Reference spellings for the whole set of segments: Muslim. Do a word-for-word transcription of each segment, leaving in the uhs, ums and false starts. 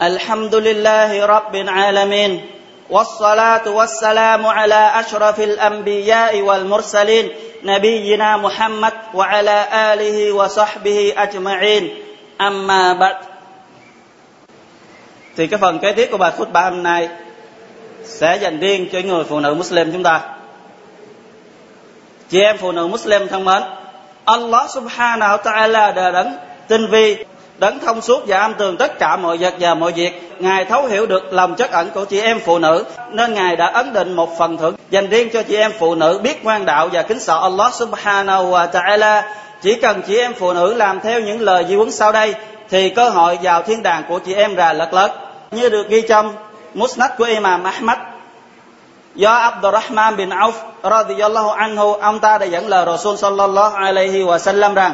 الحمد لله رب العالمين والصلاة والسلام على أشرف الأنبياء والمرسلين نبينا محمد وعلى آله وصحبه أجمعين أما بعد. Thì cái phần kế tiếp của bài khutbah ba hôm nay sẽ dành riêng cho người phụ nữ Muslim chúng ta. Chị em phụ nữ Muslim thân mến, Allah subhanahu wa ta'ala đã đấng tinh vi, đấng thông suốt và am tường tất cả mọi vật và mọi việc. Ngài thấu hiểu được lòng trắc ẩn của chị em phụ nữ, nên Ngài đã ấn định một phần thưởng dành riêng cho chị em phụ nữ biết ngoan đạo và kính sợ Allah subhanahu wa ta'ala. Chỉ cần chị em phụ nữ làm theo những lời di huấn sau đây thì cơ hội vào thiên đàng của chị em là lật lật, như được ghi trong Musnad của Imam Ahmad. Do Abdurrahman bin Auf radiyallahu anhu, ông ta đã dẫn lời Rasul sallallahu alaihi wa sallam rằng: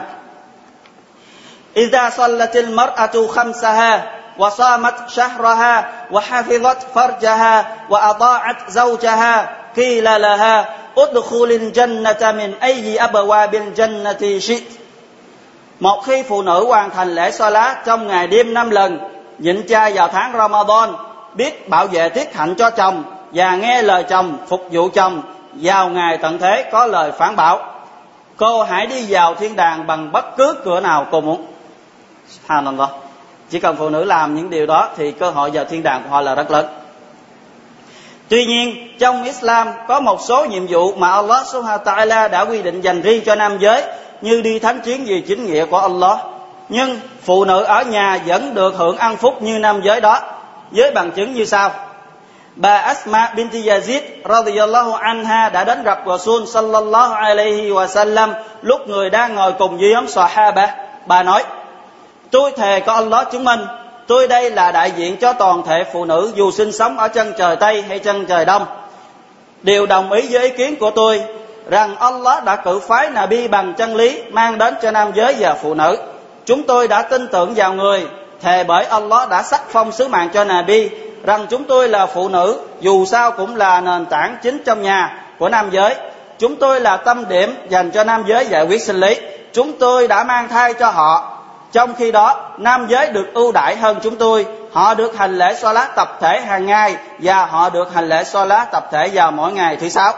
إذا صلت المرأة خمسها وصامت شهرها وحفظت فرجها وأطاعت زوجها قيل لها ادخل الجنة من أي أبواب الجنة شئت. Một khi phụ nữ hoàn thành lễ Salat trong ngày đêm năm lần, nhịn chay vào tháng Ramadan, biết bảo vệ tiết hạnh cho chồng và nghe lời chồng, phục vụ chồng, vào ngày tận thế có lời phản bảo, cô hãy đi vào thiên đàng bằng bất cứ cửa nào cô muốn. Subhanallah. Chỉ cần phụ nữ làm những điều đó thì cơ hội vào thiên đàng của họ là rất lớn. Tuy nhiên, trong Islam có một số nhiệm vụ mà Allah Subhanahu wa Ta'ala đã quy định dành riêng cho nam giới, như đi thánh chiến vì chính nghĩa của Allah. Nhưng phụ nữ ở nhà vẫn được hưởng ăn phúc như nam giới đó, với bằng chứng như sau. Bà Asma binti Yazid radiyallahu anha đã đến gặp Rasul sallallahu alaihi wa sallam lúc người đang ngồi cùng với nhóm Sahaba. Bà nói: tôi thề có Allah chứng minh, tôi đây là đại diện cho toàn thể phụ nữ dù sinh sống ở chân trời Tây hay chân trời Đông, đều đồng ý với ý kiến của tôi rằng Allah đã cử phái Nabi bằng chân lý mang đến cho nam giới và phụ nữ. Chúng tôi đã tin tưởng vào người, thề bởi Allah đã sắc phong sứ mạng cho Nabi rằng chúng tôi là phụ nữ, dù sao cũng là nền tảng chính trong nhà của nam giới. Chúng tôi là tâm điểm dành cho nam giới giải quyết sinh lý. Chúng tôi đã mang thai cho họ. Trong khi đó, nam giới được ưu đãi hơn chúng tôi. Họ được hành lễ Salat tập thể hàng ngày và họ được hành lễ Salat tập thể vào mỗi ngày thứ sáu.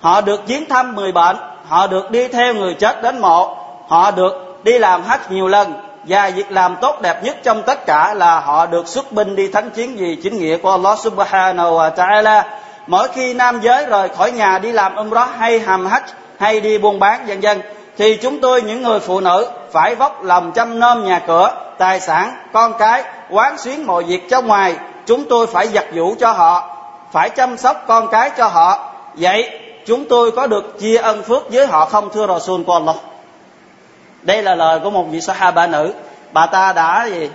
Họ được viếng thăm mười bệnh, họ được đi theo người chết đến mộ, họ được đi làm hajj nhiều lần. Và việc làm tốt đẹp nhất trong tất cả là họ được xuất binh đi thánh chiến vì chính nghĩa của Allah subhanahu wa ta'ala. Mỗi khi nam giới rời khỏi nhà đi làm umrah hay hàm hajj hay đi buôn bán vân vân, thì chúng tôi những người phụ nữ phải vóc lòng chăm nom nhà cửa, tài sản, con cái, quán xuyến mọi việc trong ngoài. Chúng tôi phải giặt giũ cho họ, phải chăm sóc con cái cho họ. Vậy chúng tôi có được chia ân phước với họ không, thưa Rasul của Allah? Đây là lời của một vị Sahaba nữ. Bà ta đã gì?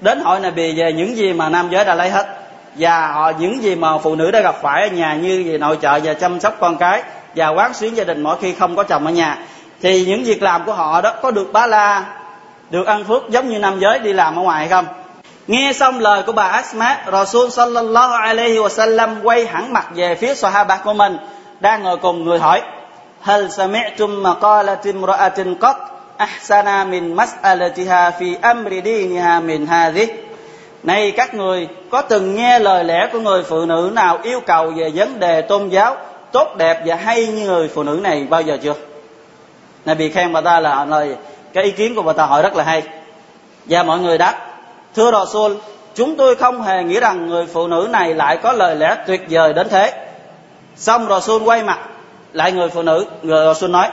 Đến hỏi Nabi về những gì mà nam giới đã lấy hết, và họ những gì mà phụ nữ đã gặp phải ở nhà, như gì nội trợ và chăm sóc con cái và quán xuyến gia đình mỗi khi không có chồng ở nhà. Thì những việc làm của họ đó có được ba la, được ăn phước giống như nam giới đi làm ở ngoài hay không? Nghe xong lời của bà Asma, Rasul sallallahu alaihi wasallam quay hẳn mặt về phía Sahaba của mình đang ngồi cùng, người hỏi: Hal sami'tum maqalat imra'atin qat ahsana min mas'alatiha fi amri diniha min hadhihi. Này các người, có từng nghe lời lẽ của người phụ nữ nào yêu cầu về vấn đề tôn giáo tốt đẹp và hay như người phụ nữ này bao giờ chưa? Này bị khen bà ta là lời, cái ý kiến của bà ta hỏi rất là hay. Và mọi người đáp: thưa Rasul, chúng tôi không hề nghĩ rằng người phụ nữ này lại có lời lẽ tuyệt vời đến thế. Xong Rasul quay mặt lại người phụ nữ, người Rasul nói: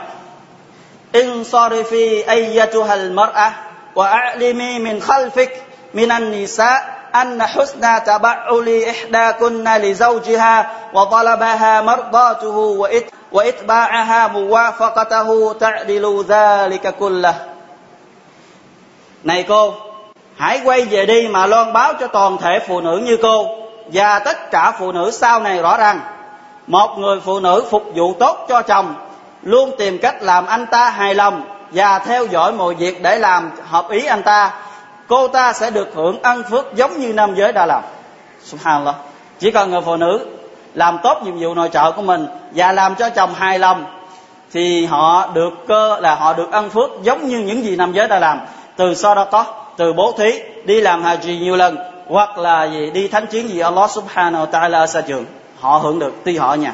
Insarifi ayyatuhal mar'a wa a'limi min khalfik minan nisa anna husna taba'uli ihdakunna li zawjiha wa talabaha mardatuhu wa it wa itba'aha muwafaqatahu ta'dilu dhalika kullah. Này cô, hãy quay về đi mà loan báo cho toàn thể phụ nữ như cô và tất cả phụ nữ sau này rõ rằng một người phụ nữ phục vụ tốt cho chồng luôn tìm cách làm anh ta hài lòng và theo dõi mọi việc để làm hợp ý anh ta. Cô ta sẽ được hưởng ân phước giống như nam giới đã làm. Subhanallah. Chỉ cần người phụ nữ làm tốt nhiệm vụ nội trợ của mình và làm cho chồng hài lòng thì họ được cơ là họ được ân phước giống như những gì nam giới đã làm, từ sadaqah, từ bố thí, đi làm haji nhiều lần, hoặc là gì đi thánh chiến gì Allah subhanahu wa ta'ala sa trường, họ hưởng được tuy họ nha.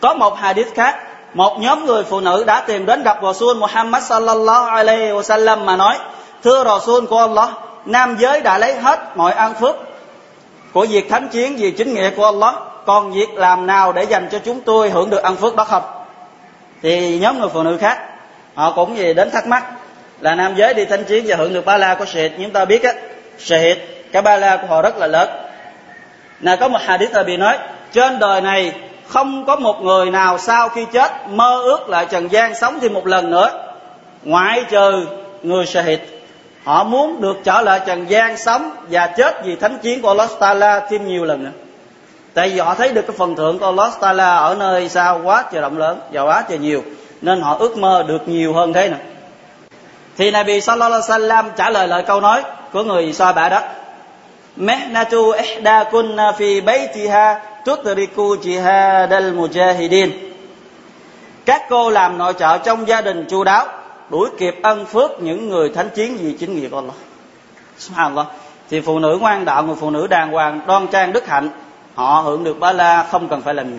Có một hadith khác, một nhóm người phụ nữ đã tìm đến gặp Rasul Muhammad sallallahu alaihi wasallam mà nói: thưa Rasul của Allah, nam giới đã lấy hết mọi an phước của việc thánh chiến vì chính nghĩa của Allah, còn việc làm nào để dành cho chúng tôi hưởng được ăn phước đó không? Thì nhóm người phụ nữ khác họ cũng gì đến thắc mắc là nam giới đi thánh chiến và hưởng được ba la của shahid. Chúng ta biết á, shahid cái ba la của họ rất là lớn. Nào có một hadith là bị nói trên đời này không có một người nào sau khi chết mơ ước lại trần gian sống thêm một lần nữa, ngoại trừ người shahid. Họ muốn được trở lại trần gian sống và chết vì thánh chiến của Allah Ta'ala thêm nhiều lần nữa. Tại vì họ thấy được cái phần thưởng của Allah Ta'ala ở nơi xa quá trời rộng lớn và quá trời nhiều, nên họ ước mơ được nhiều hơn thế này. Thì Nabi Sallallahu Alaihi Wasallam trả lời lời câu nói của người xoa bả đất: Mehnatu ihda kunna fi baytiha tutriku jihadal mujahidin. Các cô làm nội trợ trong gia đình chu đáo, đuổi kịp ân phước những người thánh chiến vì chính nghĩa của Allah. Subhanallah. Thì phụ nữ ngoan đạo, người phụ nữ đàng hoàng, đoan trang, đức hạnh, họ hưởng được ba la không cần phải làm gì.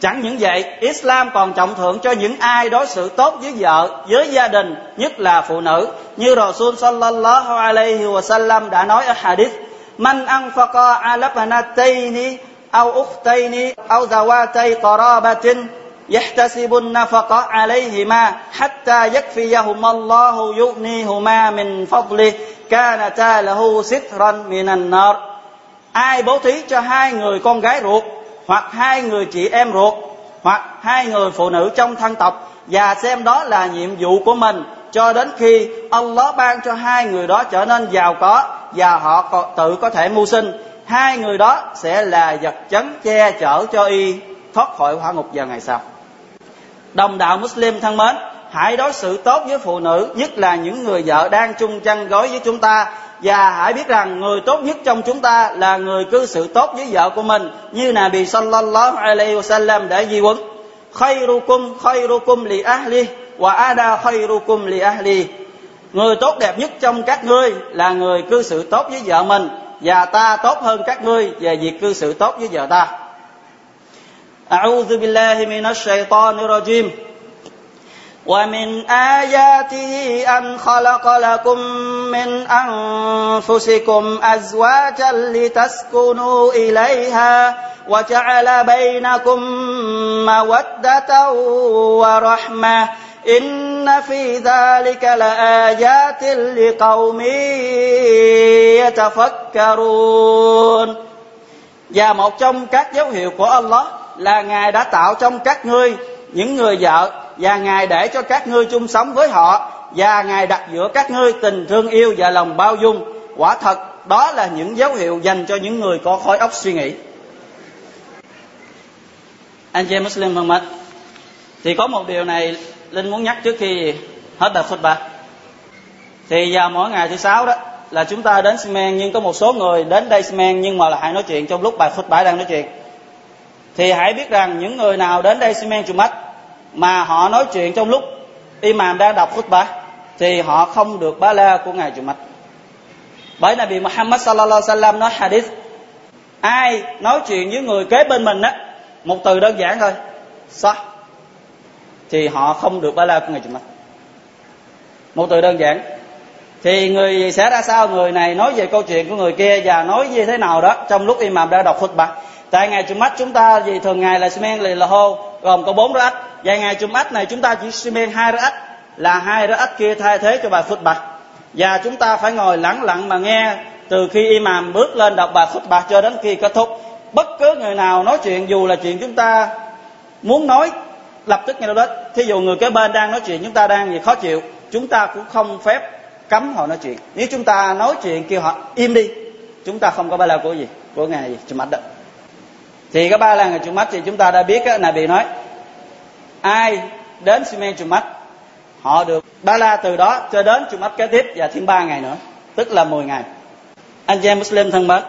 Chẳng những vậy, Islam còn trọng thưởng cho những ai đối xử tốt với vợ, với gia đình, nhất là phụ nữ. Như Rasul sallallahu alaihi wasallam đã nói ở hadith: Man anfaqa ala banatayni aw ukhtayni aw zawatay qarabatin yahtasibun nafaqa alayhima hatta yakfiyahum Allahu yu'nihuma min fadlihi kanata lahu sitran minan nar. Ai bố thí cho hai người con gái ruột, hoặc hai người chị em ruột, hoặc hai người phụ nữ trong thân tộc, và xem đó là nhiệm vụ của mình, cho đến khi Allah ban cho hai người đó trở nên giàu có và họ tự có thể mưu sinh, hai người đó sẽ là vật chắn che chở cho y thoát khỏi hỏa ngục vào ngày sau. Đồng đạo Muslim thân mến, hãy đối xử tốt với phụ nữ, nhất là những người vợ đang chung chăn gối với chúng ta. Và hãy biết rằng người tốt nhất trong chúng ta là người cư xử tốt với vợ của mình, như Nabi sallallahu alaihi wasallam đã di huấn: khairukum khairukum li ahli wa ana khairukum li ahli. Người tốt đẹp nhất trong các ngươi là người cư xử tốt với vợ mình, và ta tốt hơn các ngươi về việc cư xử tốt với vợ ta. A'udhu billahi minash shaitanir rajim. وَمِنْ آيَاتِهِ أَنْ خَلَقَ لَكُمْ مِنْ أَنْفُسِكُمْ أَزْوَاجًا لِتَسْكُنُوا إِلَيْهَا وَجَعَلَ بَيْنَكُمْ مَوَدَّةً وَرَحْمَةً إِنَّ فِي ذَلِكَ لَآيَاتٍ لِقَوْمٍ يَتَفَكَّرُونَ. Và một trong các dấu hiệu của Allah là Ngài đã tạo trong các ngươi những người vợ, và Ngài để cho các ngươi chung sống với họ, và Ngài đặt giữa các ngươi tình thương yêu và lòng bao dung. Quả thật đó là những dấu hiệu dành cho những người có khối óc suy nghĩ. Anh chị Muslim thân mến, thì có một điều này Linh muốn nhắc trước khi hết bài khutbah. Thì vào mỗi ngày thứ sáu đó là chúng ta đến Simen, nhưng có một số người đến đây Simen nhưng mà lại nói chuyện trong lúc bài khutbah đang nói chuyện. Thì hãy biết rằng những người nào đến đây Simen Jumat mà họ nói chuyện trong lúc imam đang đọc khutbah thì họ không được ba la của ngày Jumat. Bởi Nabi Muhammad sallallahu alaihi wasallam nói hadith: ai nói chuyện với người kế bên mình á, một từ đơn giản thôi, sah, thì họ không được ba la của ngày Jumat. Một từ đơn giản. Thì người sẽ ra sao, người này nói về câu chuyện của người kia và nói như thế nào đó trong lúc imam đang đọc khutbah. Tại ngày Jumat chúng ta vì thường ngày là Simen lì là hô gồm có bốn rắc ách, và ngày Jumat này chúng ta chỉ Simen hai rắc ách, là hai rắc ách kia thay thế cho bài khutbah, và chúng ta phải ngồi lặng lặng mà nghe từ khi imam bước lên đọc bài khutbah cho đến khi kết thúc. Bất cứ người nào nói chuyện, dù là chuyện chúng ta muốn nói lập tức nghe đó, thí dụ người kế bên đang nói chuyện chúng ta đang gì khó chịu, chúng ta cũng không phép cấm họ nói chuyện. Nếu chúng ta nói chuyện kêu họ im đi, chúng ta không có ba la của gì của ngày gì Jumat đó. Thì cái ba la ngày Jumat thì chúng ta đã biết là bị nói ai đến Simen Jumat họ được ba la từ đó cho đến Jumat kế tiếp và thêm ba ngày nữa, tức là mười ngày. Anh chị em Muslim thân mến,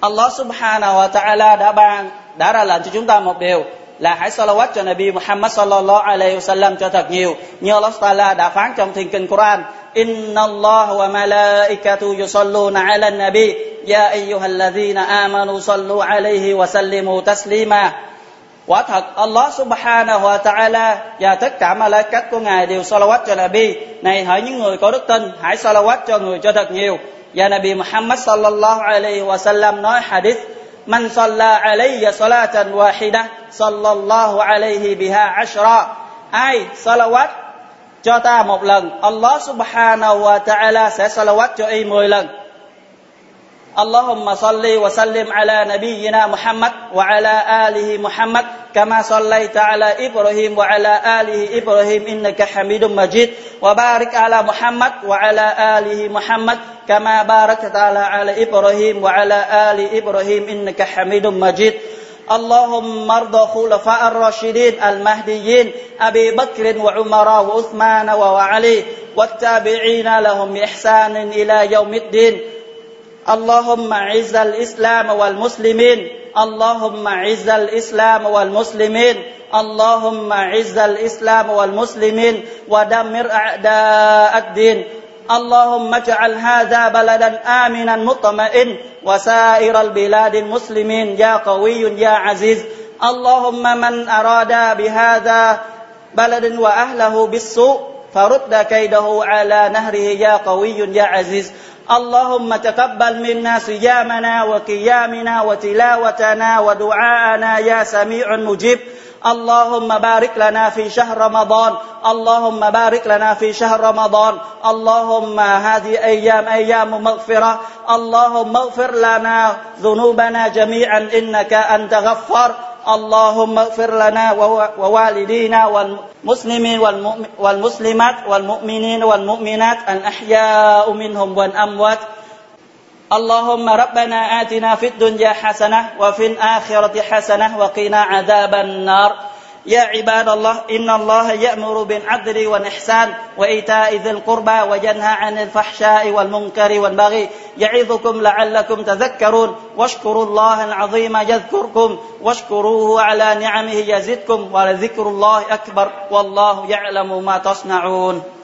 Allah subhanahu wa ta'ala đã ban đã ra lệnh cho chúng ta một điều là hãy salawat cho Nabi Muhammad sallallahu alaihi wasallam cho thật nhiều, như Allah Ta'ala đã phán trong thiên kinh Quran: Inna Allah wa malaikatahu yusalluna 'alan nabi Ya ayyuhallazina amanu sallu alaihi wa sallimu taslima. Quả thật Allah subhanahu wa ta'ala và tất cả malaikat của Ngài đều salawat cho Nabi. Này hỡi những người có đức tin, hãy salawat cho người cho thật nhiều. Và Nabi Muhammad sallallahu alaihi wa sallam nói hadith: Man salla alayya salatan wahidah sallallahu alayhi biha ashra. Ai salawat cho ta một lần, Allah subhanahu wa ta'ala sẽ salawat cho y mười lần. Allahumma salli wa sallim ala nabiyyina Muhammad wa ala alihi Muhammad kama sallaita ala Ibrahim wa ala alihi Ibrahim innaka Hamidum Majid wa barik ala Muhammad wa ala alihi Muhammad kama barakta ala Ibrahim wa ala ali Ibrahim innaka Hamidum Majid. اللهم ارض خلفاء الراشدين المهديين أبي بكر وعمر وعثمان وعلي والتابعين لهم بإحسان إلى يوم الدين. اللهم أعز الإسلام والمسلمين اللهم أعز الإسلام والمسلمين اللهم أعز الإسلام والمسلمين ودمر أعداء الدين. اللهم اجعل هذا بلدا آمنا مطمئن وسائر البلاد المسلمين يا قوي يا عزيز. اللهم من أراد بهذا بلد وأهله بالسوء فرد كيده على نهره يا قوي يا عزيز. اللهم تقبل منا صيامنا وقيامنا وتلاوتنا ودعاءنا يا سميع مجيب. اللهم بارك لنا في شهر رمضان اللهم بارك لنا في شهر رمضان. اللهم هذه أيام أيام مغفرة، اللهم اغفر لنا ذنوبنا جميعا إنك أنت غفار. اللهم اغفر لنا ووالدينا والمسلمين والمسلمات والمؤمنين والمؤمنات الأحياء منهم والأموات. اللهم ربنا آتنا في الدنيا حسنة وفي الآخرة حسنة وقنا عذاب النار. يا عباد الله إن الله يأمر بالعدل والإحسان وإيتاء ذي القربى وينهى عن الفحشاء والمنكر والبغي يعظكم لعلكم تذكرون. واشكروا الله العظيم يذكركم واشكروه على نعمه يزدكم ولذكر الله أكبر والله يعلم ما تصنعون.